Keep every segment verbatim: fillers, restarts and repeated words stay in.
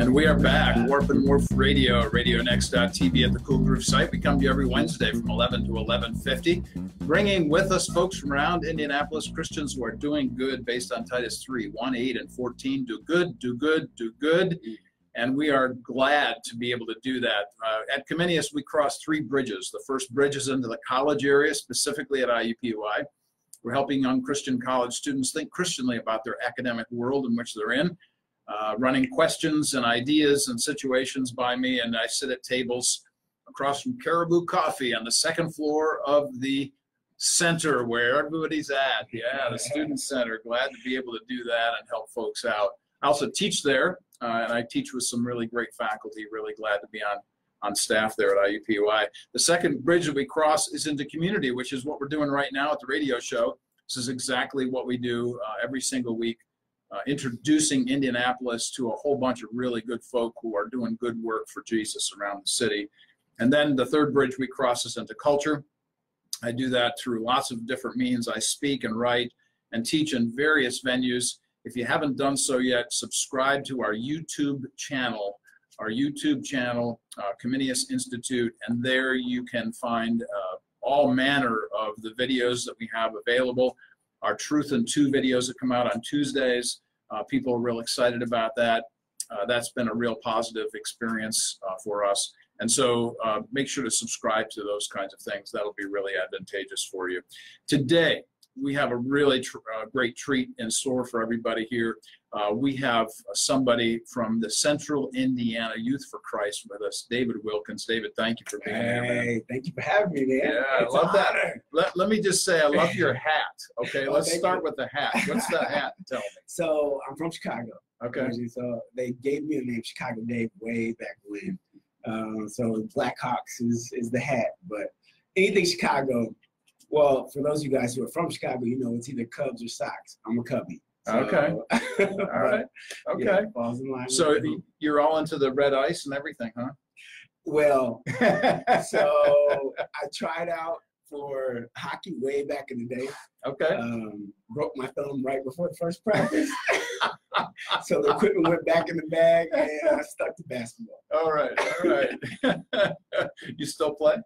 And we are back, Warp and Woof Radio, radio next dot t v at the Cool Groove site. We come to you every Wednesday from eleven to eleven fifty, bringing with us folks from around Indianapolis, Christians who are doing good based on Titus three, one, eight, and fourteen. Do good, do good, do good. And we are glad to be able to do that. Uh, at Comenius, we cross three bridges. The first bridge is into the college area, specifically at I U P U I. We're helping young Christian college students think Christianly about their academic world in which they're in. Uh, running questions and ideas and situations by me, and I sit at tables across from Caribou Coffee on the second floor of the center where everybody's at. Yeah, the Student Center. Glad to be able to do that and help folks out. I also teach there, uh, and I teach with some really great faculty. Really glad to be on, on staff there at I U P U I. The second bridge that we cross is into community, which is what we're doing right now at the radio show. This is exactly what we do uh, every single week. Uh, introducing Indianapolis to a whole bunch of really good folk who are doing good work for Jesus around the city. And then the third bridge we cross is into culture. I do that through lots of different means. I speak and write and teach in various venues. If you haven't done so yet, subscribe to our YouTube channel, our YouTube channel, uh, Comenius Institute, and there you can find uh, all manner of the videos that we have available. Our Truth in Two videos that come out on Tuesdays. Uh, people are real excited about that. Uh, that's been a real positive experience uh, for us. And so uh, make sure to subscribe to those kinds of things. That'll be really advantageous for you. Today, we have a really tr uh, great treat in store for everybody here. Uh, we have somebody from the Central Indiana Youth for Christ with us, David Wilkins. David, thank you for being hey, here. Hey, thank you for having me, man. Yeah, I love that. Let, let me just say I love your hat. Okay, well, let's start you. with the hat. What's the hat? Tell me. So I'm from Chicago. Okay. So they gave me the name Chicago Dave way back when. Um, so Blackhawks is, is the hat, but anything Chicago. Well, for those of you guys who are from Chicago, you know it's either Cubs or Sox. I'm a Cubby. So. Okay. All right. Okay. Yeah, falls in line. So you're all into the red ice and everything, huh? Well, so I tried out for hockey way back in the day. Okay. Um, broke my thumb right before the first practice. So the equipment went back in the bag, and I stuck to basketball. All right, all right. You still play?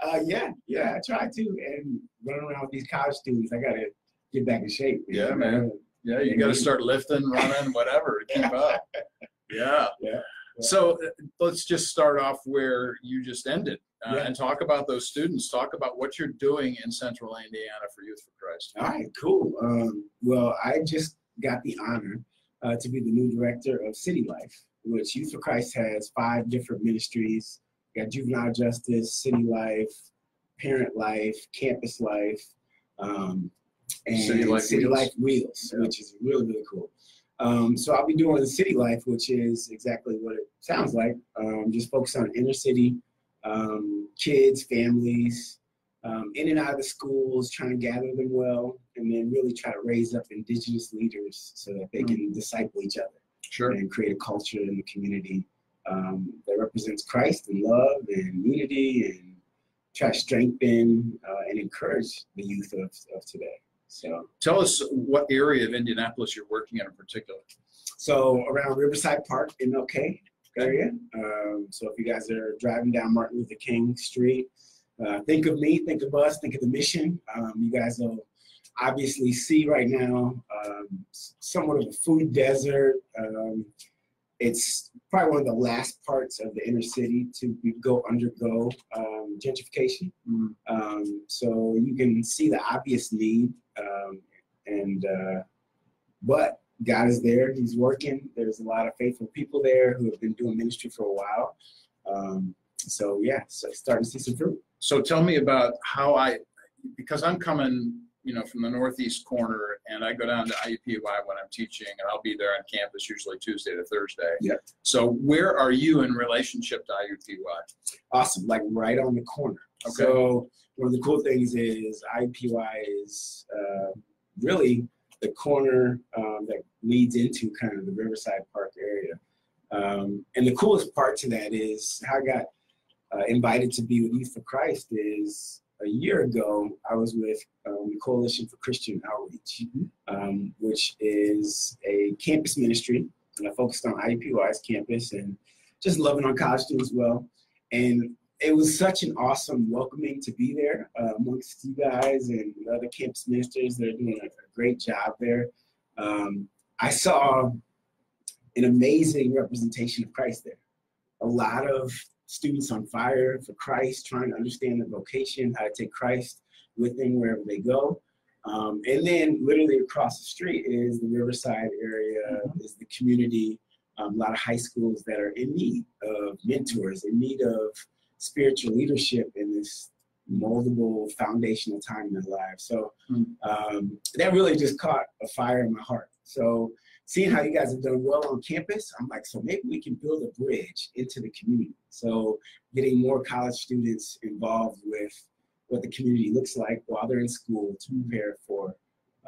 Uh, yeah, yeah, I try to. And running around with these college students, I got to get back in shape. Yeah, man. man. Yeah, you got to start lifting, running, whatever to keep up. Yeah. yeah. So let's just start off where you just ended uh, yeah. and talk about those students. Talk about what you're doing in Central Indiana for Youth for Christ. All right, cool. Um, well, I just got the honor Uh, to be the new director of City Life, which Youth for Christ has five different ministries. We got juvenile justice, city life, parent life, campus life, um, and City Life City Wheels, life Wheels yeah. which is really, really cool. Um, so I'll be doing the City Life, which is exactly what it sounds like, um, just focus on inner city, um, kids, families, um, in and out of the schools, trying to gather them well, and then really try to raise up indigenous leaders so that they can mm. disciple each other sure. and create a culture in the community um, that represents Christ and love and unity, and try to strengthen uh, and encourage the youth of, of today. So, tell us what area of Indianapolis you're working in in particular. So around Riverside Park, M L K area. Um, so if you guys are driving down Martin Luther King Street, uh, think of me, think of us, think of the mission. Um, you guys will obviously see right now um, somewhat of a food desert. Um, it's probably one of the last parts of the inner city to be, go undergo um, gentrification. Mm-hmm. um, so you can see the obvious need, um, and uh, but God is there. He's working. There's a lot of faithful people there who have been doing ministry for a while. Um, so yeah, so starting to see some fruit. So tell me about how I, because I'm coming, you know, from the northeast corner, and I go down to I U P U I when I'm teaching, and I'll be there on campus usually Tuesday to Thursday. Yeah. So where are you in relationship to I U P U I? Awesome, like right on the corner. Okay. So one of the cool things is I U P U I is uh, really the corner um, that leads into kind of the Riverside Park area. Um, and the coolest part to that is how I got uh, invited to be with Youth for Christ is a year ago, I was with um, the Coalition for Christian Outreach, mm-hmm. um, which is a campus ministry and I focused on I U P U I's campus and just loving on college students well. And it was such an awesome welcoming to be there uh, amongst you guys and the other campus ministers that are doing a, a great job there. Um, I saw an amazing representation of Christ there. A lot of students on fire for Christ, trying to understand their vocation, how to take Christ with them wherever they go. Um, and then literally across the street is the Riverside area, mm-hmm. is the community, um, a lot of high schools that are in need of mentors, in need of spiritual leadership in this moldable foundational time in their lives. So um, that really just caught a fire in my heart. So seeing how you guys have done well on campus, I'm like, so maybe we can build a bridge into the community. So getting more college students involved with what the community looks like while they're in school to prepare for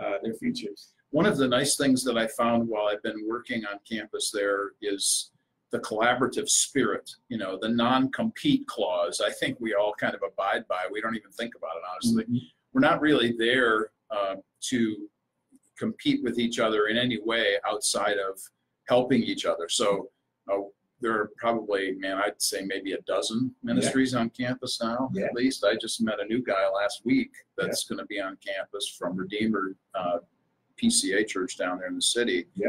uh, their futures. One of the nice things that I found while I've been working on campus there is the collaborative spirit, you know, the non-compete clause. I think we all kind of abide by. We don't even think about it, honestly. Mm-hmm. We're not really there uh, to compete with each other in any way outside of helping each other. So uh, there are probably, man, I'd say maybe a dozen ministries yeah. on campus now, yeah. at least. I just met a new guy last week that's yeah. going to be on campus from Redeemer uh, P C A Church down there in the city. Yeah.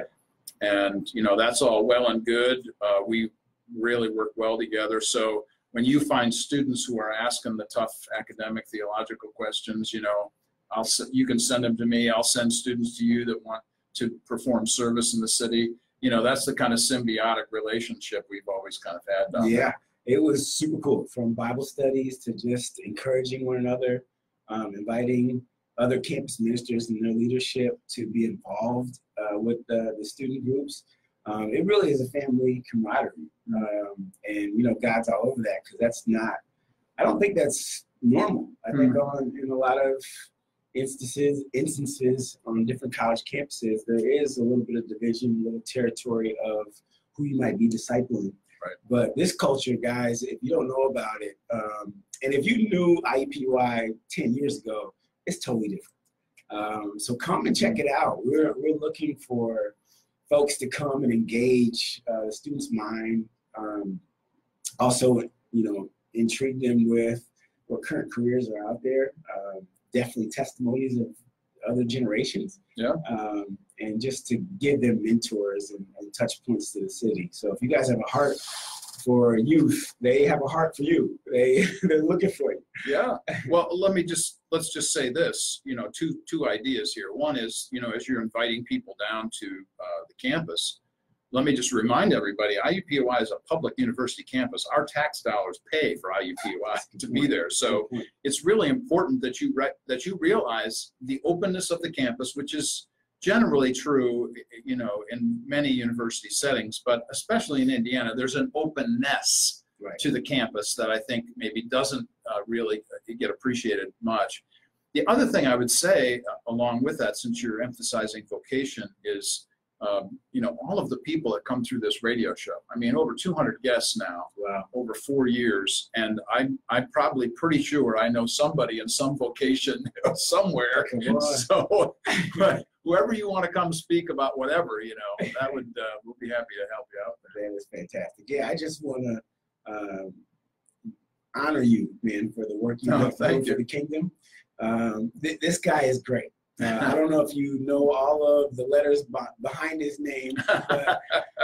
And, you know, that's all well and good. Uh, we really work well together. So when you find students who are asking the tough academic theological questions, you know, I'll, you can send them to me. I'll send students to you that want to perform service in the city. You know, that's the kind of symbiotic relationship we've always kind of had down there. Yeah, it was super cool, from Bible studies to just encouraging one another, um, inviting other campus ministers and their leadership to be involved uh, with the, the student groups. Um, it really is a family camaraderie. Um, and, you know, God's all over that, because that's not, I don't think that's normal. I think on, in a lot of instances, instances on different college campuses, there is a little bit of division, a little territory of who you might be discipling. Right. But this culture, guys, if you don't know about it, um, and if you knew I U P U I ten years ago, it's totally different. Um, so come and check it out. We're, we're looking for folks to come and engage uh, the students' mind. Um, also, you know, intrigue them with what current careers are out there. Uh, definitely testimonies of other generations. Yeah. Um, and just to give them mentors and, and touch points to the city. So if you guys have a heart for youth, they have a heart for you. They, they're looking for you. Yeah. Well, let me just, let's just say this, you know, two, two ideas here. One is, you know, as you're inviting people down to uh, the campus, let me just remind everybody, I U P U I is a public university campus. Our tax dollars pay for I U P U I to be there. So it's really important that you, re that you realize the openness of the campus, which is generally true, you know, in many university settings, but especially in Indiana, there's an openness right. to the campus that I think maybe doesn't uh, really get appreciated much. The other thing I would say, uh, along with that, since you're emphasizing vocation, is um, you know, all of the people that come through this radio show. I mean, over two hundred guests now, wow. over four years, and I'm I'm probably pretty sure I know somebody in some vocation somewhere. Oh, so, but whoever you want to come speak about whatever, you know, that would uh, we'll be happy to help you out. That is fantastic. Yeah, I just want to um, honor you, man, for the work you do for the kingdom. Um, th this guy is great. Uh, I don't know if you know all of the letters behind his name, but,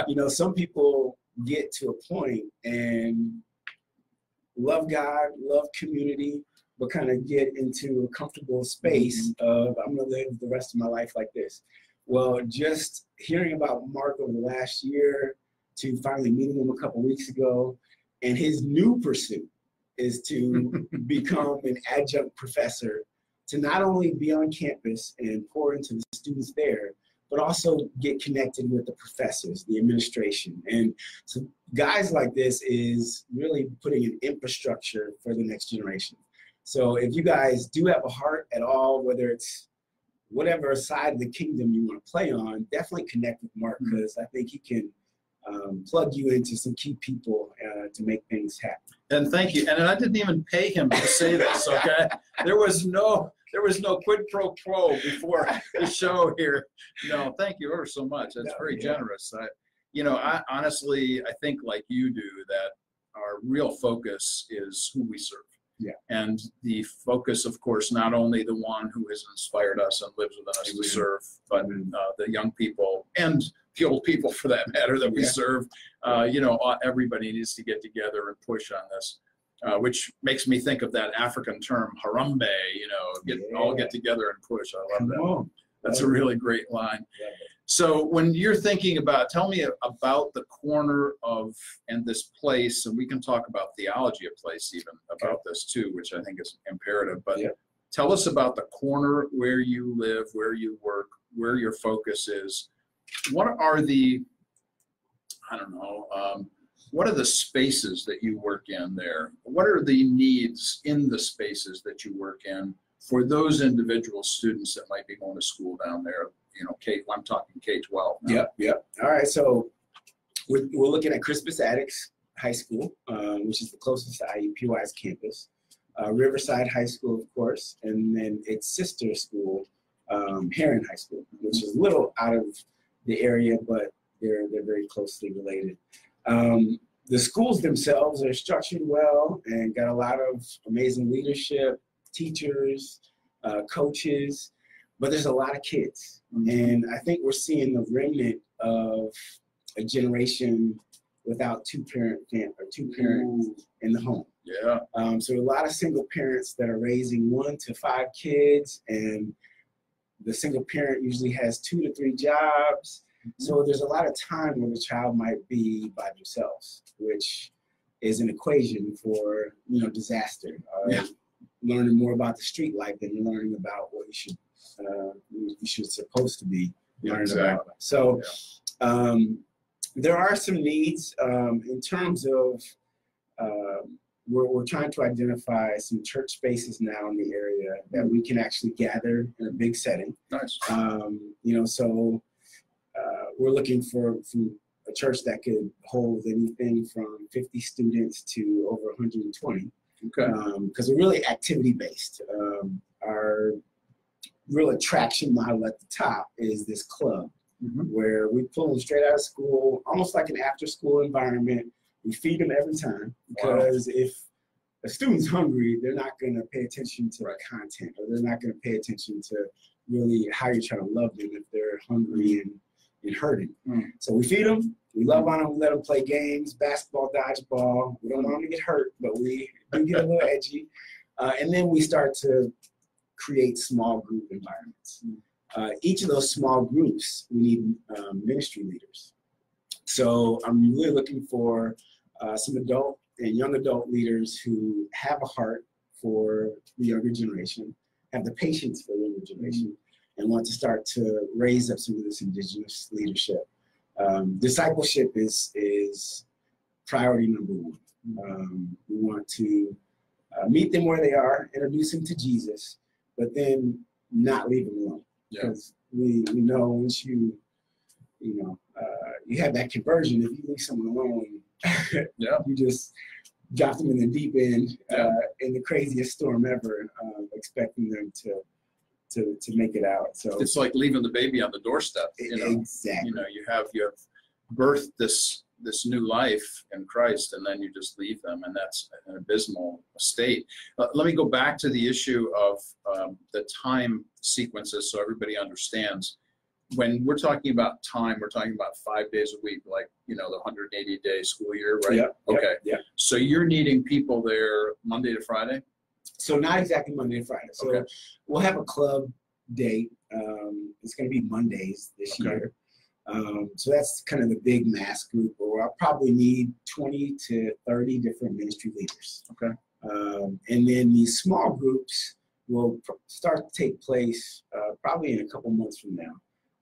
you know, some people get to a point and love God, love community, but kind of get into a comfortable space of, I'm going to live the rest of my life like this. Well, just hearing about Mark over the last year to finally meeting him a couple weeks ago, and his new pursuit is to become an adjunct professor, to not only be on campus and pour into the students there, but also get connected with the professors, the administration. And so guys like this is really putting an infrastructure for the next generation. So if you guys do have a heart at all, whether it's whatever side of the kingdom you want to play on, definitely connect with Mark, because mm-hmm. I think he can Um, plug you into some key people uh, to make things happen. And thank you. And I didn't even pay him to say this. Okay, there was no, there was no quid pro quo before the show here. No, thank you ever so much. That's no, very yeah. generous. I, you know, I honestly, I think like you do, that our real focus is who we serve. Yeah. And the focus, of course, not only the one who has inspired us and lives within us, mm-hmm, to serve, but uh, the young people and the old people, for that matter, that we, yeah, serve. Uh, you know, everybody needs to get together and push on this, uh, which makes me think of that African term, Harambe, you know, get, yeah, all get together and push. I love Come that. On. That's a really great line. Yeah. So when you're thinking about, tell me about the corner of, and this place, and we can talk about theology of place even about, okay, this too, which I think is imperative, but, yeah, tell us about the corner where you live, where you work, where your focus is. What are the, I don't know, um, what are the spaces that you work in there? What are the needs in the spaces that you work in for those individual students that might be going to school down there? You know, K, I'm talking K twelve. Yep, yep. All right, so we're, we're looking at Crispus Attucks High School, um, which is the closest to I U P U I's campus. Uh, Riverside High School, of course, and then its sister school, um, Heron High School, which is a little out of the area, but they're, they're very closely related. Um, the schools themselves are structured well and got a lot of amazing leadership, teachers, uh, coaches, but there's a lot of kids. Mm-hmm. And I think we're seeing the remnant of a generation without two parent or two parents, ooh, in the home. Yeah. Um, so a lot of single parents that are raising one to five kids, and the single parent usually has two to three jobs. Mm-hmm. So there's a lot of time where the child might be by themselves, which is an equation for, you know, disaster. Uh, yeah. Learning more about the street life than you're learning about what you should, uh, you should supposed to be learning, exactly, about. So, yeah, um, there are some needs um, in terms of uh, we're, we're trying to identify some church spaces now in the area that we can actually gather in a big setting. Nice. Um, you know, so uh, we're looking for, for a church that could hold anything from fifty students to over one hundred twenty. Okay. Because um, we're really activity-based. Um, our real attraction model at the top is this club, mm-hmm, where we pull them straight out of school, almost like an after-school environment. We feed them every time, because, wow, if a student's hungry, they're not going to pay attention to, right, the content, or they're not going to pay attention to really how you're trying to love them if they're hungry and, and hurting. Mm. So we feed them. We love on them, we let them play games, basketball, dodgeball. We don't want them to get hurt, but we do get a little edgy. Uh, and then we start to create small group environments. Uh, each of those small groups, we need um, ministry leaders. So I'm really looking for uh, some adult and young adult leaders who have a heart for the younger generation, have the patience for the younger generation, mm-hmm, and want to start to raise up some of this indigenous leadership. Um, discipleship is is priority number one. Um, we want to uh, meet them where they are, introduce them to Jesus, but then not leave them alone, because, yeah, we, we know once you you know uh, you have that conversion, if you leave someone alone, yeah, you just drop them in the deep end, uh, yeah, in the craziest storm ever, uh, expecting them to. To, to make it out. So it's like leaving the baby on the doorstep, you know. Exactly. You know, you have you have birthed this this new life in Christ, and then you just leave them, and that's an abysmal state. Uh, let me go back to the issue of um, the time sequences, so everybody understands. When we're talking about time, we're talking about five days a week, like, you know, the one hundred eighty day school year, right? Yeah. Okay. Yeah. So you're needing people there Monday to Friday. So not exactly Monday and Friday. So, okay, we'll have a club day. Um, it's going to be Mondays this, okay, year. Um, so that's kind of the big mass group, where I'll probably need twenty to thirty different ministry leaders. Okay. Um, and then these small groups will pr start to take place uh, probably in a couple months from now,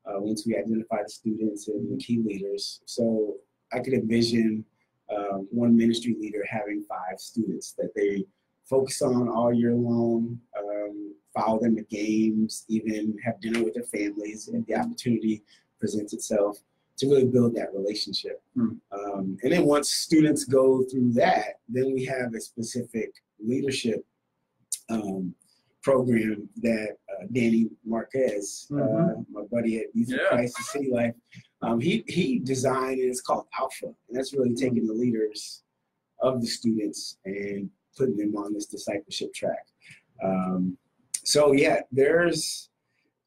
uh, once we identify the students and the key leaders. So I could envision uh, one ministry leader having five students that they focus on all year long, um, follow them to games, even have dinner with their families, and the opportunity presents itself to really build that relationship. Mm. Um, and then once students go through that, then we have a specific leadership um, program that uh, Danny Marquez, mm-hmm, uh, my buddy at Youth for Christ and City Life, Um, he, he designed, and it's called Alpha, and that's really taking the leaders of the students and putting them on this discipleship track. Um, so yeah, there's,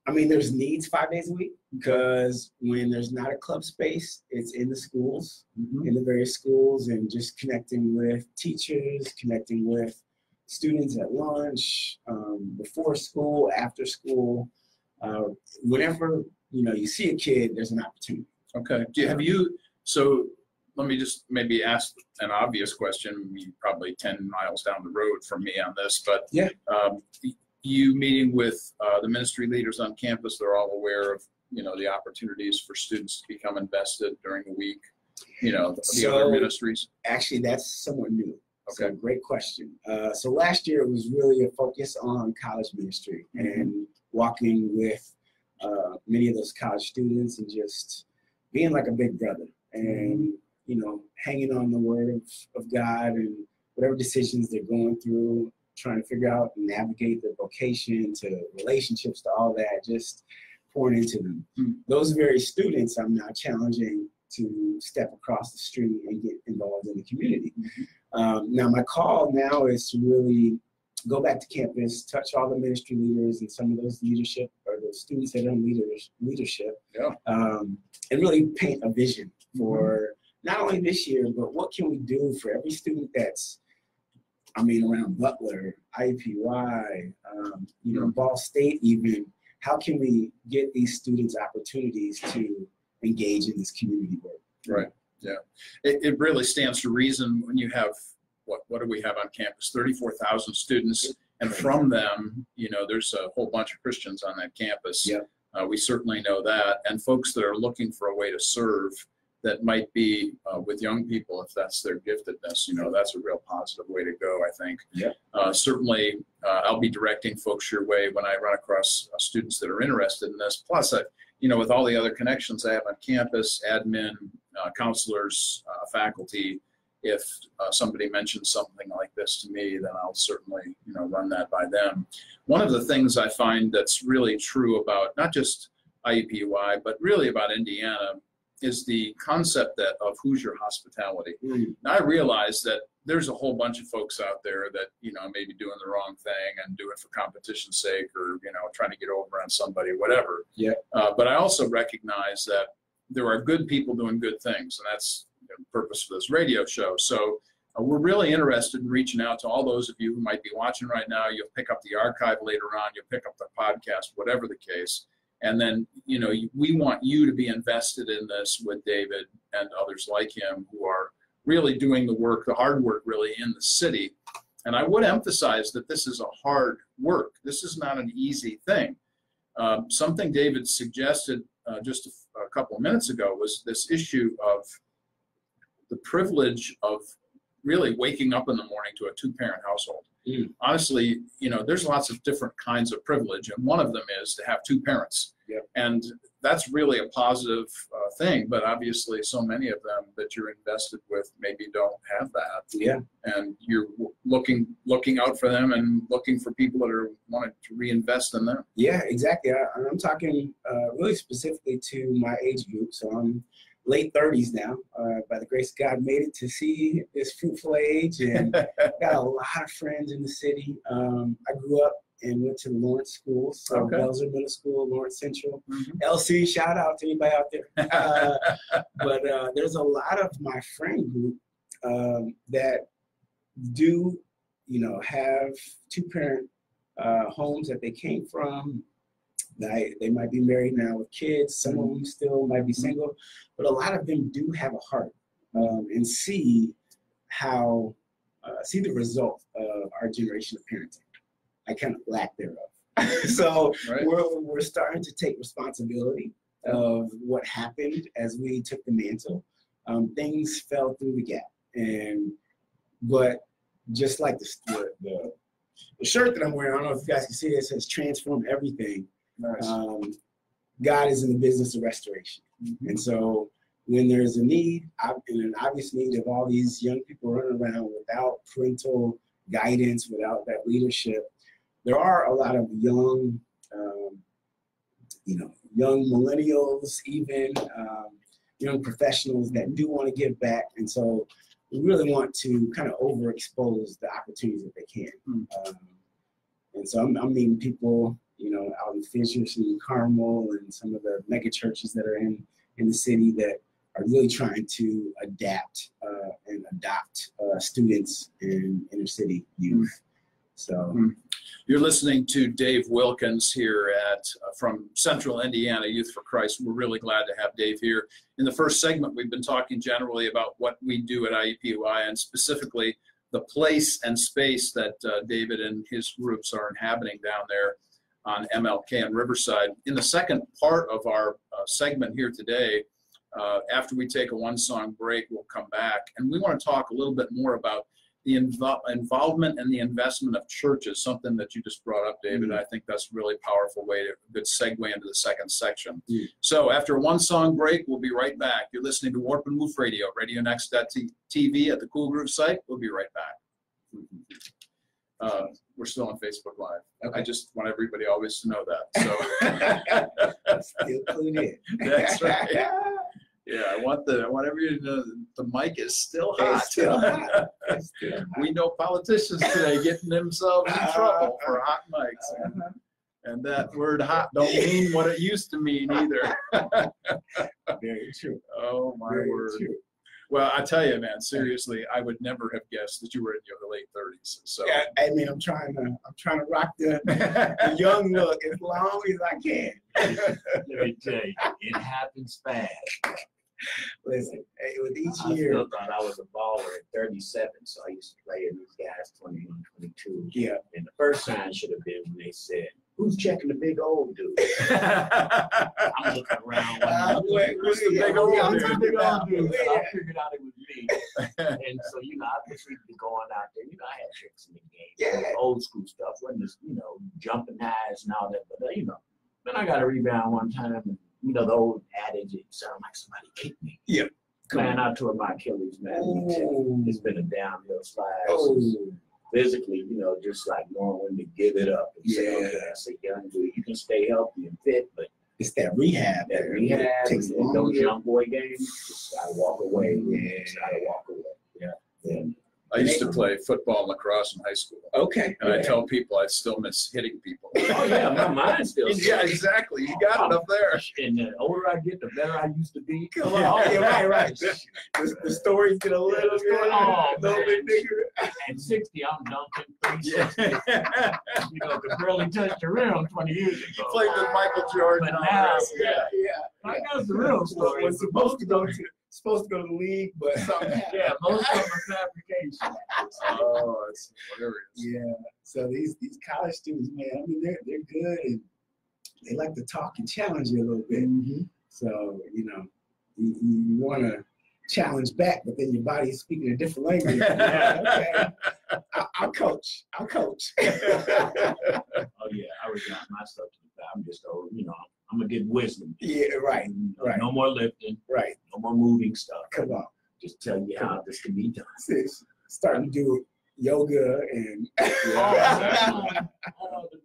I mean, there's needs five days a week, because when there's not a club space, it's in the schools, mm-hmm. in the various schools, and just connecting with teachers, connecting with students at lunch, um, before school, after school, uh, whenever, you know, you see a kid, there's an opportunity. Okay. Do you, have you, so let me just maybe ask an obvious question, probably ten miles down the road from me on this, but yeah. Um, you meeting with uh, the ministry leaders on campus, they're all aware of, you know, the opportunities for students to become invested during the week, you know, the so, other ministries? Actually, that's somewhat new. Okay, so great question. Uh, so last year it was really a focus on college ministry, mm-hmm. and walking with uh, many of those college students and just being like a big brother and, mm-hmm. you know, hanging on the word of, of God and whatever decisions they're going through, trying to figure out and navigate their vocation to relationships to all that, just pouring into them. Mm-hmm. Those very students I'm now challenging to step across the street and get involved in the community. Mm-hmm. Um, now my call now is to really go back to campus, touch all the ministry leaders and some of those leadership or those students that are in leaders, leadership, yeah. um, and really paint a vision for mm-hmm. not only this year, but what can we do for every student that's, I mean, around Butler, I U P U I, um, you know, mm-hmm. Ball State even. How can we get these students opportunities to engage in this community work? Right. Yeah. It, it really stands to reason when you have, what what do we have on campus? thirty-four thousand students. And from them, you know, there's a whole bunch of Christians on that campus. Yeah. Uh, we certainly know that. And folks that are looking for a way to serve that might be uh, with young people, if that's their giftedness, you know, that's a real positive way to go, I think. Yeah. Uh, certainly, uh, I'll be directing folks your way when I run across uh, students that are interested in this. Plus, I, you know, with all the other connections I have on campus, admin, uh, counselors, uh, faculty, if uh, somebody mentions something like this to me, then I'll certainly, you know, run that by them. One of the things I find that's really true about not just I U P U I, but really about Indiana, is the concept that of Hoosier hospitality. Mm. And I realize that there's a whole bunch of folks out there that, you know, maybe doing the wrong thing and do it for competition's sake, or, you know, trying to get over on somebody, whatever. Yeah. Uh, but I also recognize that there are good people doing good things, and that's the purpose for this radio show. So uh, we're really interested in reaching out to all those of you who might be watching right now. You'll pick up the archive later on, you'll pick up the podcast, whatever the case. And then, you know, we want you to be invested in this with David and others like him who are really doing the work, the hard work really in the city. And I would emphasize that this is a hard work. This is not an easy thing. Um, something David suggested uh, just a, a couple of minutes ago was this issue of the privilege of really waking up in the morning to a two-parent household. Mm. Honestly, you know, there's lots of different kinds of privilege, and one of them is to have two parents. Yep. And that's really a positive uh, thing, but obviously so many of them that you're invested with maybe don't have that. Yeah. And you're looking looking out for them and looking for people that are wanting to reinvest in them. Yeah, exactly. I, I'm talking uh, really specifically to my age group, so I'm late thirties now. Uh, by the grace of God, made it to see this fruitful age and got a lot of friends in the city. Um, I grew up and went to the Lawrence schools, so okay. Belzer Middle School, Lawrence Central, mm-hmm. L C, shout out to anybody out there. Uh, but uh, there's a lot of my friend group um, that do, you know, have two-parent uh, homes that they came from. They, they might be married now with kids. Some of them still might be single, but a lot of them do have a heart um, and see how, uh, see the result of our generation of parenting. I kind of lack thereof. So right. we're, we're starting to take responsibility of what happened as we took the mantle. Um, things fell through the gap. And, but just like the, the, the shirt that I'm wearing, I don't know if you guys can see it, it says transform everything. Nice. Um, God is in the business of restoration. Mm-hmm. And so when there's a need, and an obvious need of all these young people running around without parental guidance, without that leadership, there are a lot of young, um, you know, young millennials even um, young professionals that do want to give back. And so we really want to kind of overexpose the opportunities that they can. Mm-hmm. um, and so I'm, I'm meeting people, you know, out in Fishers and Carmel and some of the mega churches that are in, in the city that are really trying to adapt uh, and adopt uh, students and inner city youth. Mm-hmm. So you're listening to Dave Wilkins here at uh, from Central Indiana Youth for Christ. We're really glad to have Dave here. In the first segment, we've been talking generally about what we do at I U P U I and specifically the place and space that uh, David and his groups are inhabiting down there on M L K and Riverside. In the second part of our uh, segment here today, uh, after we take a one-song break, we'll come back and we want to talk a little bit more about the invo involvement and the investment of churches, something that you just brought up, David. Mm-hmm. I think that's a really powerful way to, good segue into the second section. Mm-hmm. So after one song break, we'll be right back. You're listening to Warp and Woof Radio, radio next dot t v at the Cool Groove site. We'll be right back. Mm-hmm. uh, we're still on Facebook Live. Okay. I just want everybody always to know that. So still clued in. That's right. Yeah, I want the I want everybody to know the mic is still hot. It's still hot. It's still hot. We know politicians today getting themselves in trouble for hot mics, and, and that word "hot" don't mean what it used to mean either. Very true. Oh my Very word. True. Well, I tell you, man. Seriously, I would never have guessed that you were in your late thirties. So, yeah, I mean, I'm trying to, I'm trying to rock the, the young look as long as I can. Let me tell you, it happens fast. Listen, with each I year, I still thought I was a baller at thirty-seven, so I used to play in these guys twenty-one, twenty-two. Yeah, and the first sign should have been when they said, "Who's checking the big old dude?" I'm looking around. Uh, wait, who's the yeah, big old yeah, dude? I'm big old dude. Yeah. I figured out it was me. And so, you know, I was going out there. You know, I had tricks in the game. Yeah. Like old school stuff. Wasn't just, you know, jumping knives and all that. But, uh, you know, then I got a rebound one time. And, you know, the old adage, it sounded like somebody kicked me. Yeah. Man, I tore my Achilles, man. Oh. It's been a downhill slide. Oh. So, physically, you know, just like knowing when to give it up and yeah. say, okay, as a young dude, you can stay healthy and fit, but it's that rehab. That rehab it takes and those young boy games. Just gotta walk away. Yeah, just gotta walk away. Yeah. yeah. I used to play football and lacrosse in high school. Okay. And yeah. I tell people I still miss hitting people. Oh, yeah, my mind still. Yeah, exactly. You got oh, it up there. And the older I get, the better I used to be. Come on. Oh, yeah, right, right. The, the stories get a little, yeah, bit, oh, a little bit bigger. At sixty, I'm dunking three sixty. Yeah. You know, could barely touch the rim twenty years ago. Played with Michael Jordan. But now, yeah, yeah. yeah. I know the real story. Was supposed to go to. Supposed to go to the league, but something. Yeah, most of them are fabrication. Oh, it's hilarious. Yeah. So these these college students, man, I mean, they're they're good and they like to talk and challenge you a little bit. Mm-hmm. So you know, you, you want to challenge back, but then your body is speaking a different language. Yeah. Okay. I, I'll coach. I'll coach. Oh yeah, I resign myself to the fact I'm just old, you know. I'm gonna get wisdom. Yeah, right, right. No more lifting. Right. No more moving stuff. Come on. Just tell you how this can be done. Sis, starting to do yoga and. Yeah. Oh, on, on the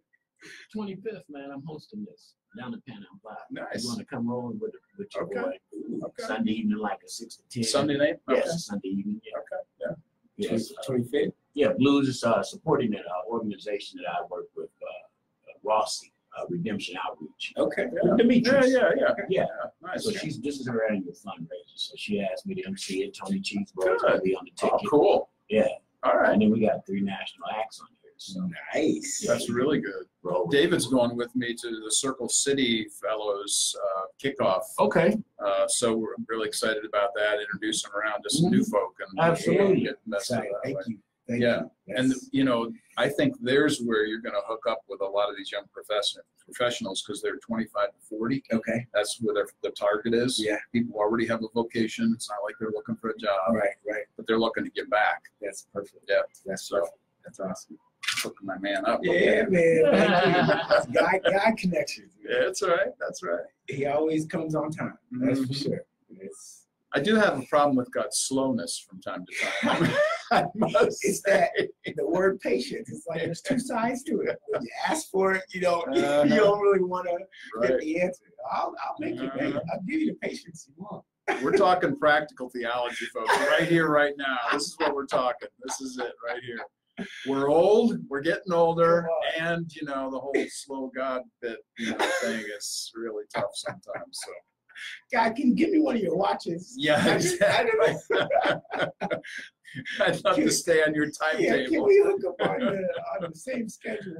twenty-fifth, man, I'm hosting this down the Panhandle Live. Nice. You want to come rolling with with your okay. boy? Ooh, okay. Sunday evening, like a six to ten. Sunday night. Yes. Okay. Sunday evening. Yeah. Okay. Yeah. Yes. twenty-fifth. Uh, yeah, Blues is uh, supporting that uh, organization that I work with, uh, uh, Rossi. Uh, Redemption Outreach. Okay. Yeah. Demetrius. Yeah, yeah, yeah. Okay. Yeah. Nice. So okay. she's this is her annual fundraiser. So she asked me to M C it. Tony Cheeseborough is going to be on the ticket. Oh, cool. Yeah. All right. And then we got three national acts on here. So nice. Yeah, that's really good. Roll David's roll. Going with me to the Circle City Fellows uh, kickoff. Okay. Uh, so we're really excited about that. Introducing around to some mm-hmm. new folk and absolutely. Thank way. You. Thank yeah, you. Yes. And you know, I think there's where you're going to hook up with a lot of these young professional professionals because they're twenty-five to forty. Okay, that's where their, the target is. Yeah, people already have a vocation. It's not like they're looking for a job. Right, right. But they're looking to get back. That's perfect. Yeah, that's so. Perfect. That's awesome. Hooking my man up. Yeah, okay. Man. Thank you. Guy, guy connections. Man. Yeah, that's right. That's right. He always comes on time. Mm-hmm. That's for sure. It's. I do have a problem with God's slowness from time to time. I must it's say. That the word patience. It's like there's two sides to it. When you ask for it, you don't uh-huh. you don't really want right. to get the answer. I'll I'll make uh-huh. it. I'll give you the patience you want. We're talking practical theology, folks, right here, right now. This is what we're talking. This is it right here. We're old, we're getting older, and, you know, the whole slow God bit, you know, thing is really tough sometimes. So, God, can you give me one of your watches? Yeah, exactly. I'd love to stay on your timetable. Yeah, can we hook up on the, on the same schedule?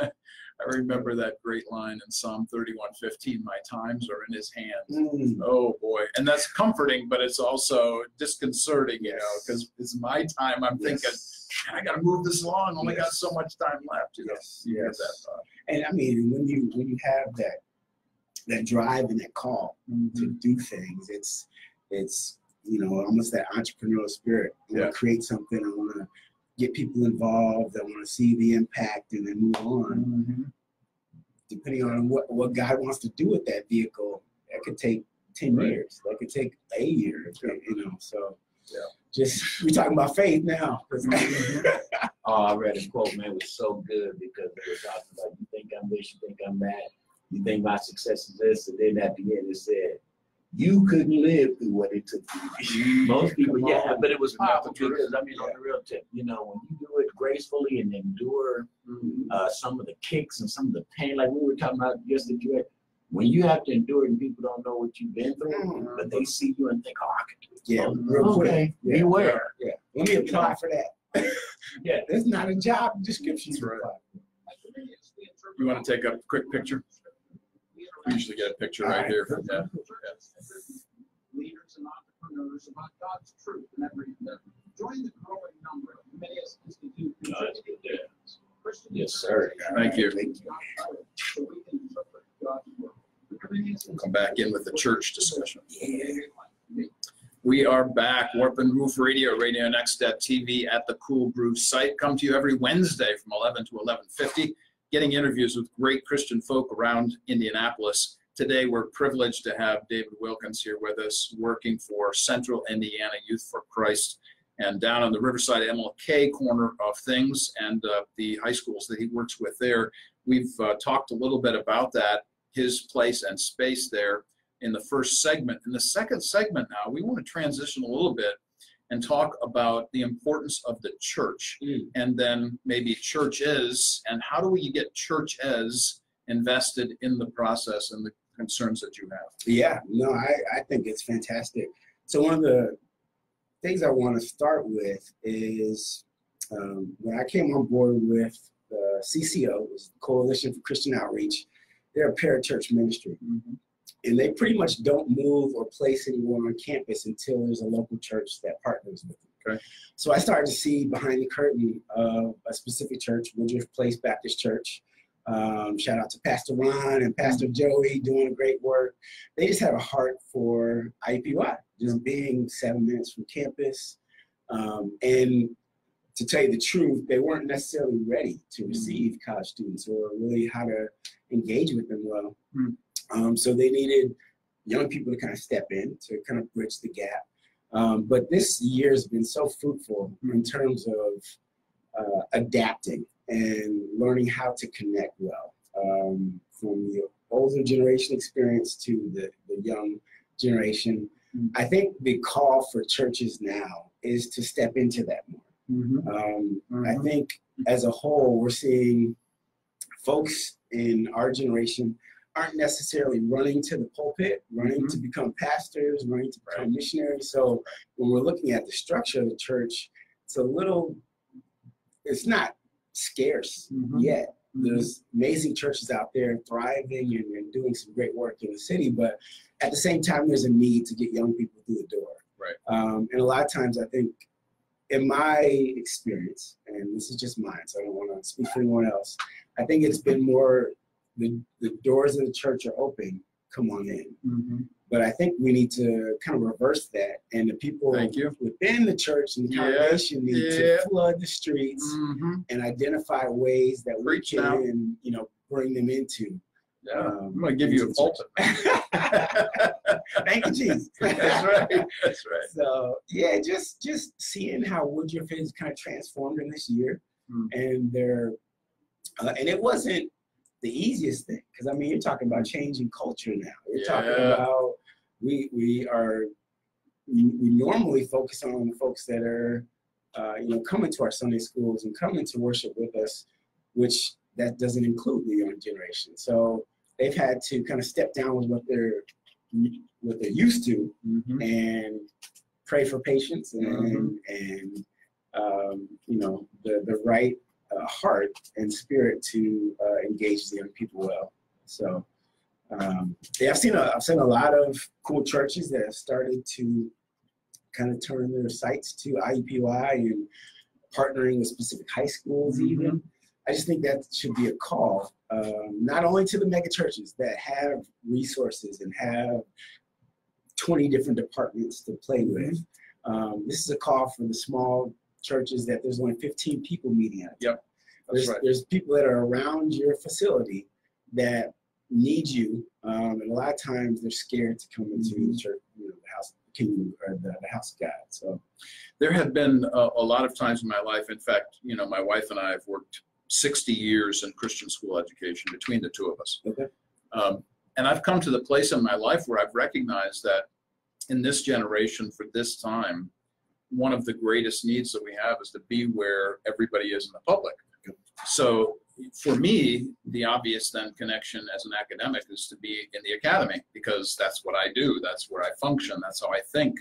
I remember that great line in Psalm thirty-one fifteen, my times are in his hands. Mm. Oh, boy. And that's comforting, but it's also disconcerting, you know, because it's my time. I'm yes. thinking, I got to move this along. Only yes. got so much time left. You know, yes. you yes. that thought. And I mean, when you when you have that that drive and that call mm-hmm. to do things, it's it's you know almost that entrepreneurial spirit. I yeah. want to create something. I want to get people involved. I want to see the impact, and then move on. Mm-hmm. Depending on what what God wants to do with that vehicle, that could take ten right. years. That could take a year. Sure. You know, so. Yeah. Just we talking about faith now. Oh, I read a quote, man, it was so good because they were talking about you think I'm this, you think I'm that, you think my success is this, and then at the end it said, you couldn't live through what it took you. Most people, Come yeah, on. But it was powerful because I mean yeah. on the real tip, you know, when you do it gracefully and endure mm-hmm. uh, some of the kicks and some of the pain, like we were talking about yesterday. When you have to endure it and people don't know what you've been through, mm-hmm. but they see you and think, oh, I can do it. Yeah, real quick. Okay. Yeah. Beware. Yeah. yeah. Let me apply for that. yeah. That's not a job description. That's right. You want to take a quick picture? We usually get a picture right, right here from that. Leaders and entrepreneurs about God's truth and everything. Join the growing number of Comenius Institute. Yes, sir. Thank you. Thank you. We'll come back in with the church discussion. Yeah. We are back. Warp and Woof Radio, radio next dot t v at the Cool Groove site. Come to you every Wednesday from eleven to eleven fifty, getting interviews with great Christian folk around Indianapolis. Today we're privileged to have David Wilkins here with us, working for Central Indiana Youth for Christ, and down on the Riverside M L K corner of things and uh, the high schools that he works with there. We've uh, talked a little bit about that, his place and space there in the first segment. In the second segment now, we want to transition a little bit and talk about the importance of the church mm. and then maybe churches and how do we get churches invested in the process and the concerns that you have. Yeah, no, I, I think it's fantastic. So one of the things I want to start with is um, when I came on board with uh, C C O, it was Coalition for Christian Outreach. They're a parachurch ministry, mm-hmm. and they pretty much don't move or place anyone on campus until there's a local church that partners with them. Okay. So I started to see behind the curtain of a specific church, Woodruff Place Baptist Church. Um, shout out to Pastor Ron and Pastor Joey doing great work. They just have a heart for I U P U I, just being seven minutes from campus. Um, and to tell you the truth, they weren't necessarily ready to receive college students or really how to engage with them well. Mm. Um, so they needed young people to kind of step in to kind of bridge the gap. Um, but this year has been so fruitful in terms of uh, adapting and learning how to connect well, um, from the older generation experience to the, the young generation. Mm-hmm. I think the call for churches now is to step into that more. Mm-hmm. Um, mm-hmm. I think as a whole, we're seeing folks in our generation aren't necessarily running to the pulpit, running mm-hmm. to become pastors, running to become right. missionaries. So when we're looking at the structure of the church, it's a little, it's not scarce mm-hmm. yet. There's amazing churches out there thriving and, and doing some great work in the city, but at the same time, there's a need to get young people through the door. Right. Um, and a lot of times, I think, in my experience, and this is just mine, so I don't want to speak for anyone else, I think it's been more the, the doors of the church are open, come on in. Mm-hmm. But I think we need to kind of reverse that, and the people within the church and the congregation yeah, need yeah. to flood the streets mm-hmm. and identify ways that Preach we can, now. you know, bring them into. Yeah. Um, I'm going to give you a pulpit. Thank you, Jesus. That's right. That's right. So yeah, just just seeing how Woodruff is kind of transformed in this year, mm. and they're uh, and it wasn't the easiest thing, because I mean, you're talking about changing culture now. You're yeah. talking about we we are we normally focus on folks that are uh, you know coming to our Sunday schools and coming to worship with us, which that doesn't include the young generation. So they've had to kind of step down with what they're what they're used to, mm-hmm. and pray for patience and mm-hmm. and um, you know the the right uh, heart and spirit to uh, engage the young people well. So. Um, yeah, I've seen a, I've seen a lot of cool churches that have started to kind of turn their sights to I U P U I and partnering with specific high schools. Mm-hmm. Even I just think that should be a call, um, not only to the mega churches that have resources and have twenty different departments to play with. Um, this is a call for the small churches that there's only fifteen people meeting at. Yep, there's, right. there's people that are around your facility that need you, um, and a lot of times they're scared to come into mm-hmm. the church, you know, the house of the kingdom or the, the house of God. So there have been a, a lot of times in my life. In fact, you know, my wife and I have worked sixty years in Christian school education between the two of us. Okay. Um, and I've come to the place in my life where I've recognized that in this generation, for this time, one of the greatest needs that we have is to be where everybody is in the public. Okay. So for me, the obvious then connection as an academic is to be in the academy, because that's what I do, that's where I function, that's how I think.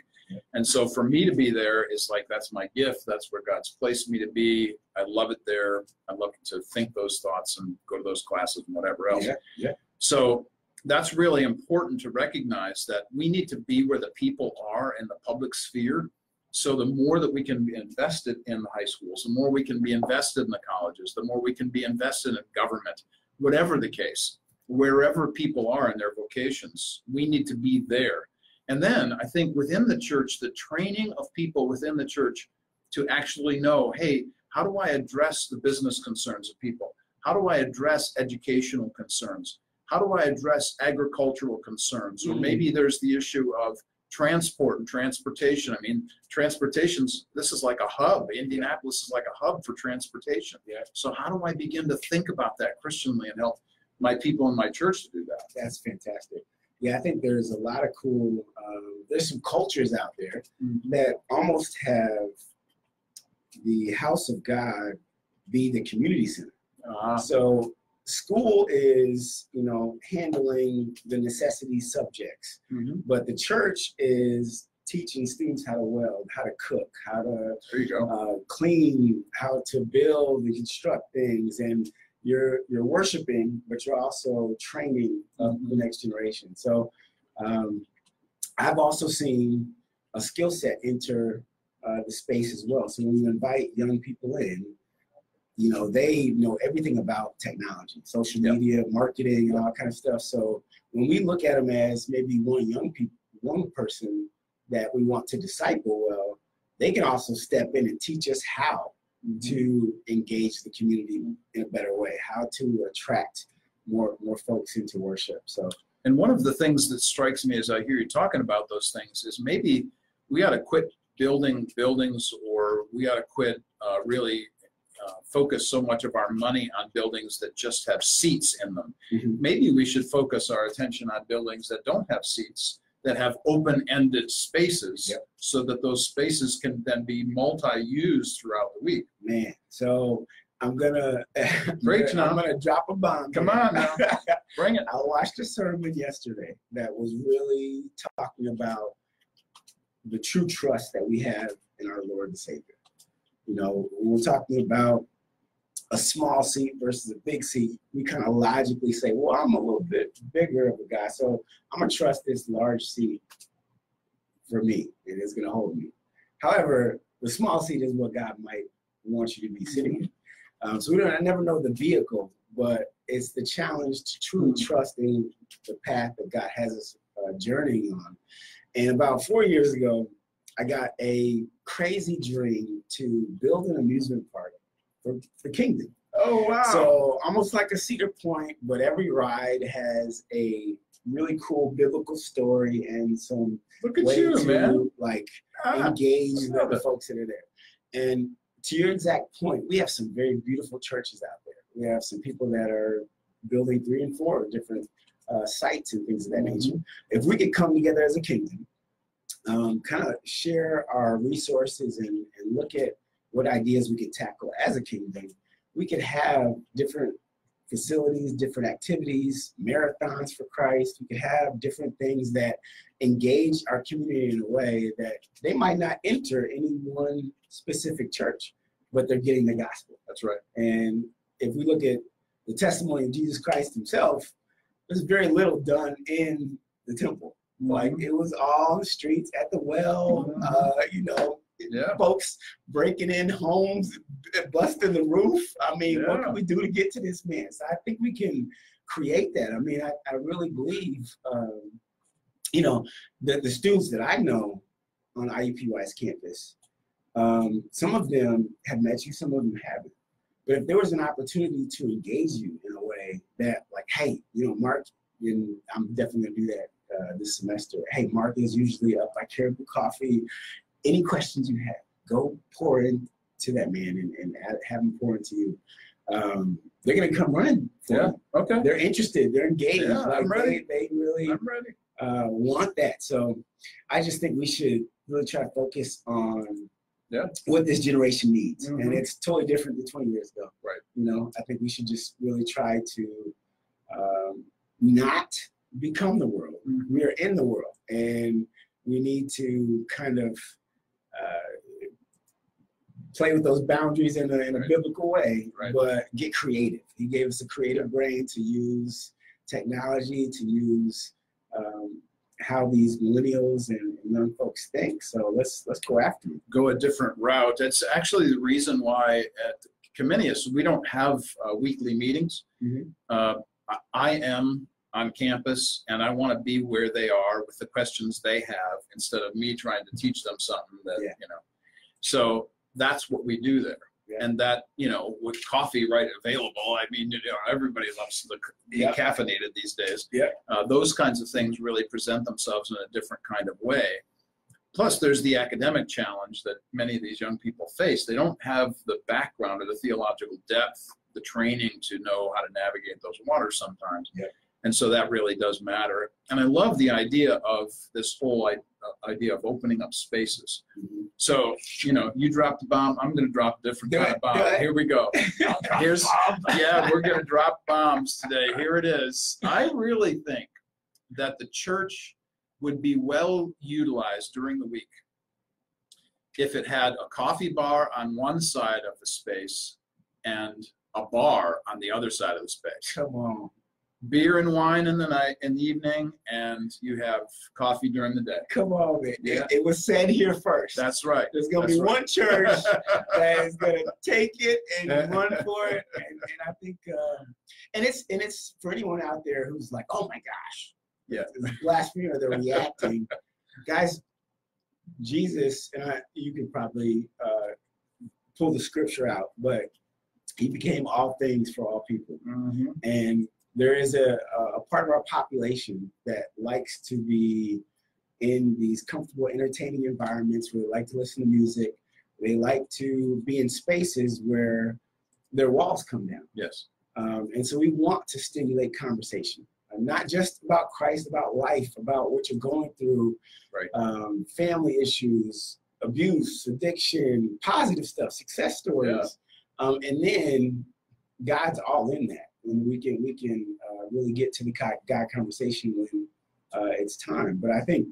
And so for me to be there is like, that's my gift, that's where God's placed me to be. I love it there. I love to think those thoughts and go to those classes and whatever else. Yeah, yeah. So that's really important to recognize that we need to be where the people are in the public sphere. So the more that we can be invested in the high schools, the more we can be invested in the colleges, the more we can be invested in government, whatever the case, wherever people are in their vocations, we need to be there. And then I think within the church, the training of people within the church to actually know, hey, how do I address the business concerns of people? How do I address educational concerns? How do I address agricultural concerns? Or maybe there's the issue of transport and transportation. I mean, transportation's, this is like a hub. Indianapolis is like a hub for transportation. Yeah. So how do I begin to think about that Christianly and help my people in my church to do that? That's fantastic. Yeah, I think there's a lot of cool, um, there's some cultures out there mm-hmm. that almost have the house of God be the community center. Uh-huh. So school is, you know, handling the necessity subjects, mm-hmm. but the church is teaching students how to weld, how to cook, how to there you go. Uh, clean, how to build and construct things, and you're you're worshiping, but you're also training mm-hmm. the next generation. So, um, I've also seen a skill set enter uh, the space as well. So when you invite young people in, you know, they know everything about technology, social media, yep. marketing, and all that kind of stuff. So when we look at them as maybe one young people, one person that we want to disciple, well, they can also step in and teach us how mm-hmm. to engage the community in a better way, how to attract more more folks into worship. So, and one of the things that strikes me as I hear you talking about those things is maybe we ought to quit building buildings, or we ought to quit uh, really. Uh, focus so much of our money on buildings that just have seats in them. Mm-hmm. Maybe we should focus our attention on buildings that don't have seats, that have open-ended spaces, yep. so that those spaces can then be multi-used throughout the week. Man, so I'm gonna great, I'm, I'm gonna drop a bomb. Come man. on, now. Bring it. I watched a sermon yesterday that was really talking about the true trust that we have in our Lord and Savior. You know, when we're talking about a small seat versus a big seat, we kind of logically say, well, I'm a little bit bigger of a guy, so I'm going to trust this large seat for me, and it's going to hold me. However, the small seat is what God might want you to be sitting in. Um, so we don't I never know the vehicle, but it's the challenge to truly trusting the path that God has us uh, journeying on. And about four years ago, I got a crazy dream to build an amusement park for the kingdom. Oh, wow. So almost like a Cedar Point, but every ride has a really cool biblical story and some Look at way you, to man. like ah, engage the it. folks that are there. And to your exact point, we have some very beautiful churches out there. We have some people that are building three and four different uh, sites and things of that nature. Mm-hmm. If we could come together as a kingdom, um, kind of share our resources and, and look at what ideas we could tackle as a kingdom, we could have different facilities, different activities, marathons for Christ. We could have different things that engage our community in a way that they might not enter any one specific church, but they're getting the gospel. That's right. And if we look at the testimony of Jesus Christ himself, there's very little done in the temple. Mm-hmm. Like, it was all the streets, at the well, mm-hmm. uh, you know, yeah. folks breaking in homes, busting the roof. I mean, yeah. what can we do to get to this man? So I think we can create that. I mean, I, I really believe, um, you know, the, the students that I know on I U P U I's campus, um, some of them have met you, some of them haven't. But if there was an opportunity to engage you in a way that, like, hey, you know, Mark, and I'm definitely going to do that uh, this semester. Hey, Mark is usually up by Caribou Coffee. Any questions you have, go pour into that man and, and have him pour into you. Um, they're going to come running. Yeah, you. Okay. They're interested. They're engaged. Yeah, like, I'm ready. They, they really I'm ready. Uh, want that. So I just think we should really try to focus on yeah. what this generation needs. Mm-hmm. And it's totally different than twenty years ago. Right. You know, I think we should just really try to um, not become the world. Mm-hmm. We are in the world, and we need to kind of uh, play with those boundaries in a, in a right. biblical way, right. but get creative. He gave us a creative brain to use technology, to use um, how these millennials and young folks think. So let's let's go after it. Go a different route. That's actually the reason why at Comenius we don't have uh, weekly meetings. Mm-hmm. uh, I, I am on campus, and I want to be where they are with the questions they have, instead of me trying to teach them something that yeah. you know. So that's what we do there. Yeah. And that, you know, with coffee right available, I mean, you know, everybody loves the being yeah. caffeinated these days. Yeah. Uh, those kinds of things really present themselves in a different kind of way. Plus, there's the academic challenge that many of these young people face. They don't have the background or the theological depth, the training to know how to navigate those waters sometimes. Yeah. And so that really does matter. And I love the idea of this whole idea of opening up spaces. Mm-hmm. So, you know, you dropped the bomb, I'm going to drop a different do kind it, of bomb. Here we go. Here's, yeah, we're going to drop bombs today. Here it is. I really think that the church would be well utilized during the week if it had a coffee bar on one side of the space and a bar on the other side of the space. Come on. Beer and wine in the night, in the evening, and you have coffee during the day. Come on, man. Yeah. It was said here first. That's right. There's going to be right. one church that is going to take it and run for it. And, and I think, uh, and it's and it's for anyone out there who's like, oh my gosh, yeah, blasphemy, or they're reacting, guys. Jesus, and I, you can probably uh, pull the scripture out, but he became all things for all people, mm-hmm. and there is a, a part of our population that likes to be in these comfortable, entertaining environments where they like to listen to music. They like to be in spaces where their walls come down. Yes. Um, and so we want to stimulate conversation, uh, not just about Christ, about life, about what you're going through, right. um, family issues, abuse, addiction, positive stuff, success stories. Yeah. Um, and then God's all in that. And we can we can uh, really get to the God conversation when uh, it's time. But I think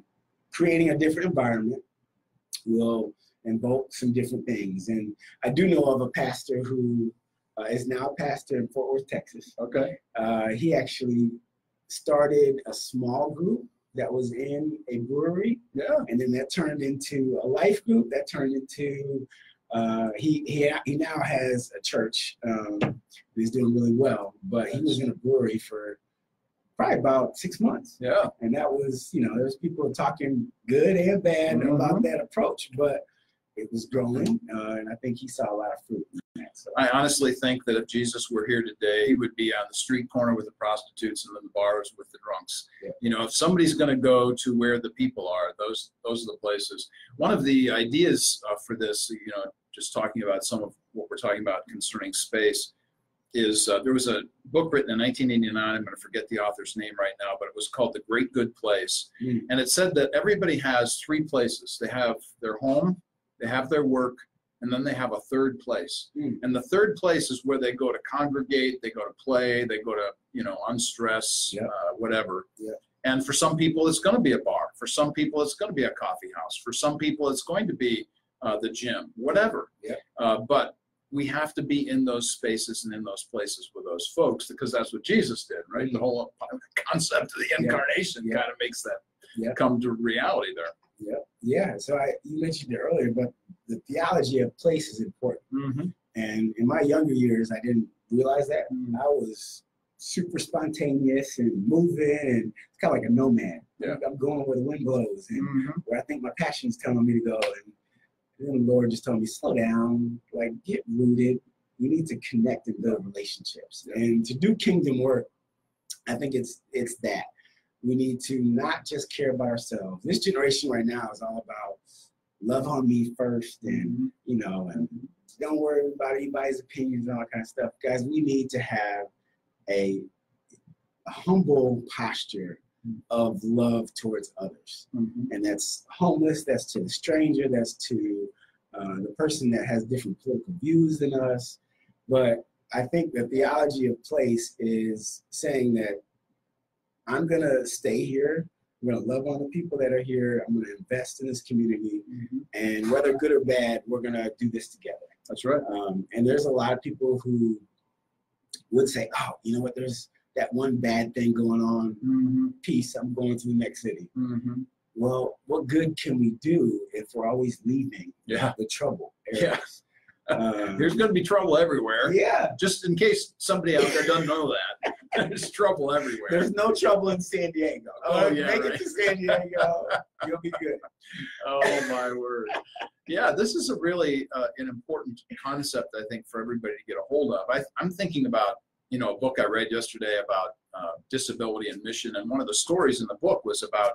creating a different environment will invoke some different things. And I do know of a pastor who uh, is now a pastor in Fort Worth, Texas. Okay. Uh, he actually started a small group that was in a brewery. Yeah. And then that turned into a life group. That turned into Uh, he, he he now has a church um, that he's doing really well, but he was in a brewery for probably about six months. Yeah. And that was, you know, there's people talking good and bad mm-hmm. about that approach, but it was growing, uh, and I think he saw a lot of fruit in that. So. I honestly think that if Jesus were here today, he would be on the street corner with the prostitutes and in the bars with the drunks. Yeah. You know, if somebody's going to go to where the people are, those those are the places. One of the ideas uh, for this, you know, just talking about some of what we're talking about concerning space, is uh, there was a book written in nineteen eighty-nine, I'm going to forget the author's name right now, but it was called The Great Good Place. Mm. And it said that everybody has three places. They have their home, they have their work, and then they have a third place. Mm. And the third place is where they go to congregate, they go to play, they go to, you know, unstress, yeah. uh, whatever. Yeah. And for some people, it's going to be a bar. For some people, it's going to be a coffee house. For some people, it's going to be uh, the gym, whatever. Yeah. Uh, but we have to be in those spaces and in those places with those folks, because that's what Jesus did, right? Mm-hmm. The whole concept of the incarnation yeah. kind of makes that yeah. come to reality there. Yeah. Yeah. So I, you mentioned it earlier, but the theology of place is important. Mm-hmm. And in my younger years, I didn't realize that. Mm-hmm. I was super spontaneous and moving, and it's kind of like a nomad. Yeah. I'm going where the wind blows and mm-hmm. where I think my passion's telling me to go. And then the Lord just told me, slow down, like get rooted. You need to connect and build relationships. Yeah. And to do kingdom work, I think it's it's that. We need to not just care about ourselves. This generation right now is all about love on me first, and mm-hmm. you know, and don't worry about anybody's opinions and all that kind of stuff. Guys, we need to have A, a humble posture of love towards others. Mm-hmm. And that's homeless, that's to the stranger, that's to uh, the person that has different political views than us. But I think the theology of place is saying that I'm going to stay here, I'm going to love on the people that are here, I'm going to invest in this community, mm-hmm. and whether good or bad, we're going to do this together. That's right. Um, and there's a lot of people who would say, oh, you know what, there's that one bad thing going on, mm-hmm. peace, I'm going to the next city. Mm-hmm. Well, what good can we do if we're always leaving yeah. the trouble areas? Yeah. Um, there's going to be trouble everywhere. Yeah. Just in case somebody out there doesn't know that, there's trouble everywhere. There's no trouble in San Diego. Oh, oh yeah, Make right. it to San Diego, you'll be good. Oh, my word. Yeah, this is a really uh, an important concept, I think, for everybody to get a hold of. I, I'm thinking about, you know, a book I read yesterday about uh, disability and mission, and one of the stories in the book was about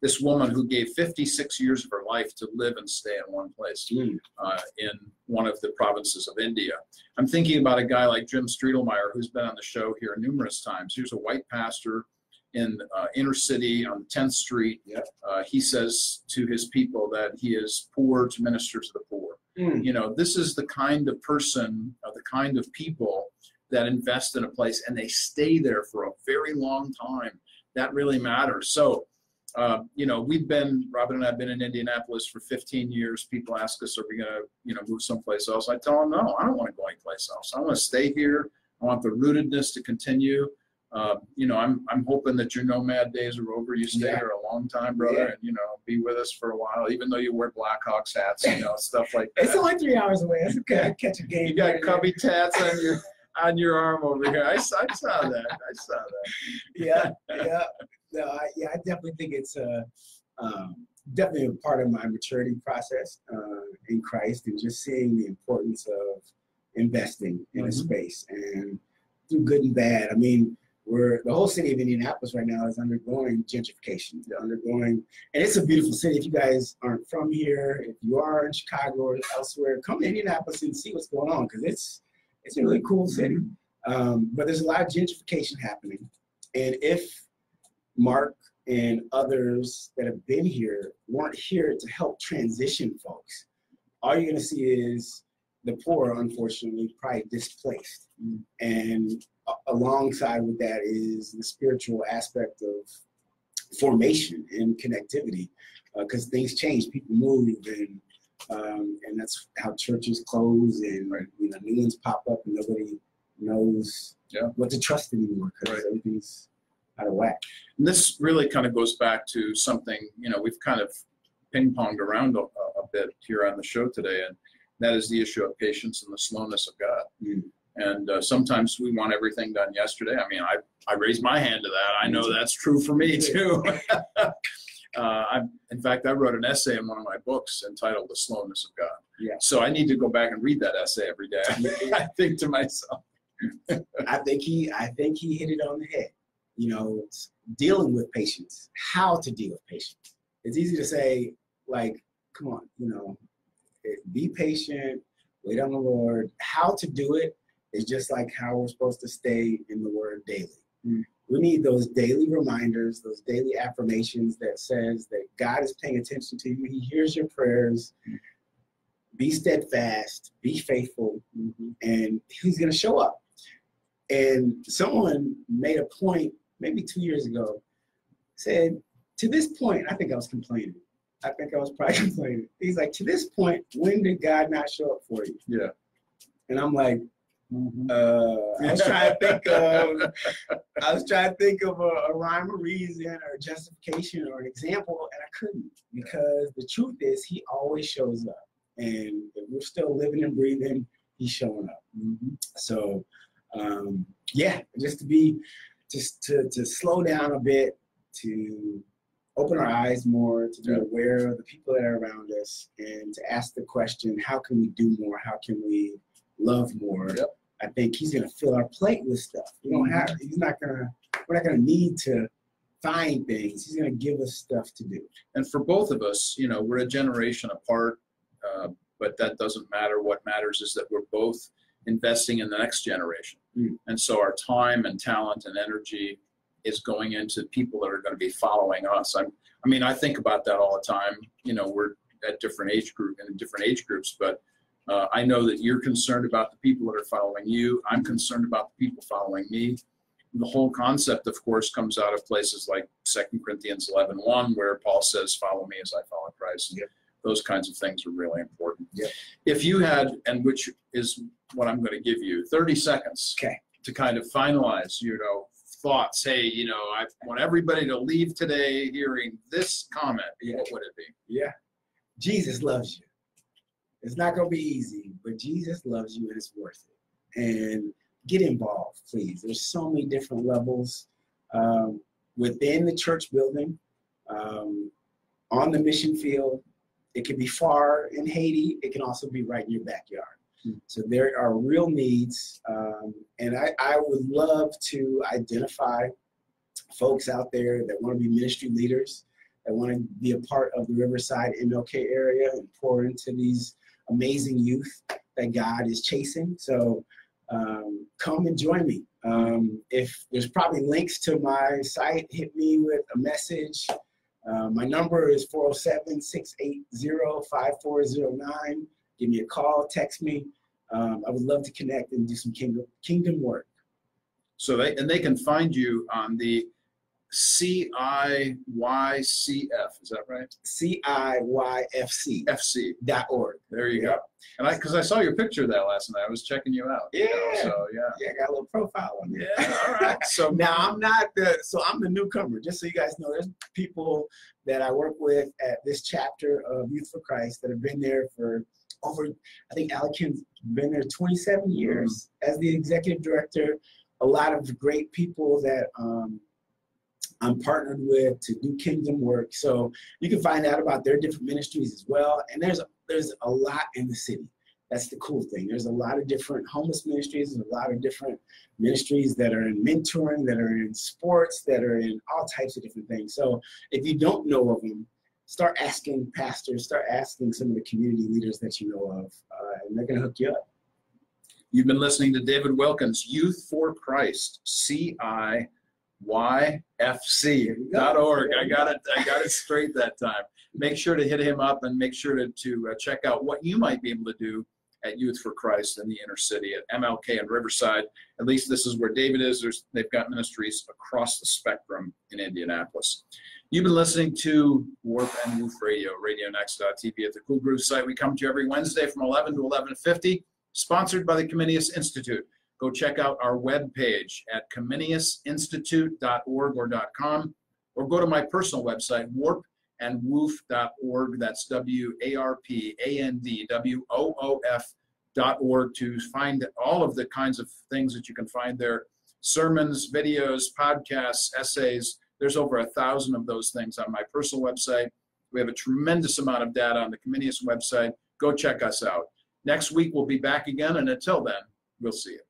this woman who gave fifty-six years of her life to live and stay in one place uh, in one of the provinces of India. I'm thinking about a guy like Jim Striedelmeyer, who's been on the show here numerous times. He was a white pastor in uh, inner city on tenth street. Yep. Uh, he says to his people that he is poor to minister to the poor. Mm. You know, this is the kind of person, uh, the kind of people that invest in a place and they stay there for a very long time. That really matters. So, uh, you know, we've been, Robin and I have been in Indianapolis for fifteen years. People ask us, are we going to, you know, move someplace else? I tell them, no, I don't want to go anyplace else. I want to stay here. I want the rootedness to continue. Uh, you know, I'm I'm hoping that your nomad days are over. You stay yeah. here a long time, brother, yeah. and you know, be with us for a while. Even though you wear Blackhawks hats, you know, stuff like that. It's only three hours away. It's okay. Catch a game. You got right cubby there. Tats on your on your arm over here. I, I saw that. I saw that. Yeah, yeah, no, I, yeah. I definitely think it's uh, um, definitely a part of my maturity process uh, in Christ, and just seeing the importance of investing in mm-hmm. a space and through good and bad. I mean. We're, the whole city of Indianapolis right now is undergoing gentrification. They're undergoing, and it's a beautiful city. If you guys aren't from here, if you are in Chicago or elsewhere, come to Indianapolis and see what's going on, because it's it's a really cool city. Um, but there's a lot of gentrification happening. And if Mark and others that have been here weren't here to help transition folks, all you're going to see is the poor, unfortunately, probably displaced. Mm. And alongside with that is the spiritual aspect of formation and connectivity, because uh, things change, people move, and um, and that's how churches close, and right. you know, new ones pop up, and nobody knows yeah. what to trust anymore, because right. everything's out of whack. And this really kind of goes back to something, you know, we've kind of ping-ponged around a, a bit here on the show today, and that is the issue of patience and the slowness of God. Mm. And uh, sometimes we want everything done yesterday. I mean, I, I raise my hand to that. I know that's true for me, too. uh, I'm, in fact, I wrote an essay in one of my books entitled The Slowness of God. Yeah. So I need to go back and read that essay every day, I think, to myself. I think he I think he hit it on the head. You know, dealing with patience, how to deal with patience. It's easy to say, like, come on, you know, be patient, wait on the Lord, how to do it. is just like how we're supposed to stay in the Word daily. Mm. We need those daily reminders, those daily affirmations that says that God is paying attention to you. He hears your prayers. Mm. Be steadfast, be faithful, mm-hmm. and He's going to show up. And someone made a point maybe two years ago, said, to this point, I think I was complaining. I think I was probably complaining. He's like, to this point, when did God not show up for you? Yeah. And I'm like, mm-hmm. uh, I was trying to think of, I was trying to think of a, a rhyme or reason or a justification or an example, and I couldn't, because the truth is He always shows up. And if we're still living and breathing, He's showing up. Mm-hmm. So, um, yeah, just to be, just to, to slow down a bit, to open our eyes more, to be yeah. aware of the people that are around us, and to ask the question, how can we do more? How can we love more? Yep. I think He's going to fill our plate with stuff. We don't have, he's not going to, we're not going to need to find things. He's going to give us stuff to do. And for both of us, you know, we're a generation apart. Uh, but that doesn't matter. What matters is that we're both investing in the next generation. Mm. And so our time and talent and energy is going into people that are going to be following us. I'm, I mean, I think about that all the time. You know, we're at different age group and in different age groups, but uh, I know that you're concerned about the people that are following you. I'm concerned about the people following me. The whole concept, of course, comes out of places like Second Corinthians eleven one, where Paul says, follow me as I follow Christ. Yeah. Those kinds of things are really important. Yeah. If you had, and which is what I'm going to give you, thirty seconds okay. to kind of finalize, you know, thoughts. Hey, you know, I want everybody to leave today hearing this comment. Yeah. What would it be? Yeah. Jesus loves you. It's not going to be easy, but Jesus loves you and it's worth it. And get involved, please. There's so many different levels um, within the church building, um, on the mission field. It can be far in Haiti. It can also be right in your backyard. Mm. So there are real needs. Um, and I, I would love to identify folks out there that want to be ministry leaders, that want to be a part of the Riverside M L K area and pour into these amazing youth that God is chasing. So um, come and join me. Um, if there's probably links to my site, hit me with a message. Uh, my number is four oh seven, six eight zero, five four zero nine. Give me a call, text me. Um, I would love to connect and do some kingdom, kingdom work. So they, and they can find you on the C I Y C F, is that right? C I Y F C dot org. There you yeah. go. And I, because I saw your picture that last night, I was checking you out. Yeah. You know, so yeah. Yeah, I got a little profile on you. Yeah. All right. So now I'm not the. So I'm the newcomer. Just so you guys know, there's people that I work with at this chapter of Youth for Christ that have been there for over. I think Alkin's been there twenty-seven years mm-hmm. as the executive director. A lot of great people that. Um, I'm partnered with to do kingdom work. So you can find out about their different ministries as well. And there's, there's a lot in the city. That's the cool thing. There's a lot of different homeless ministries. There's a lot of different ministries that are in mentoring, that are in sports, that are in all types of different things. So if you don't know of them, start asking pastors, start asking some of the community leaders that you know of, uh, and they're going to hook you up. You've been listening to David Wilkins, Youth for Christ, C I Y F C dot org. I got it. I got it straight that time. Make sure to hit him up and make sure to, to check out what you might be able to do at Youth for Christ in the inner city at M L K and Riverside. At least this is where David is. There's, they've got ministries across the spectrum in Indianapolis. You've been listening to Warp and Woof Radio, radio next dot t v at the Cool Groove site. We come to you every Wednesday from eleven to eleven fifty, sponsored by the Comenius Institute. Go check out our webpage at comenius institute dot org or .com, or go to my personal website, warp and woof dot org. That's W A R P A N D W O O F dot org, to find all of the kinds of things that you can find there. Sermons, videos, podcasts, essays. There's over a thousand of those things on my personal website. We have a tremendous amount of data on the Comenius website. Go check us out. Next week, we'll be back again, and until then, we'll see you.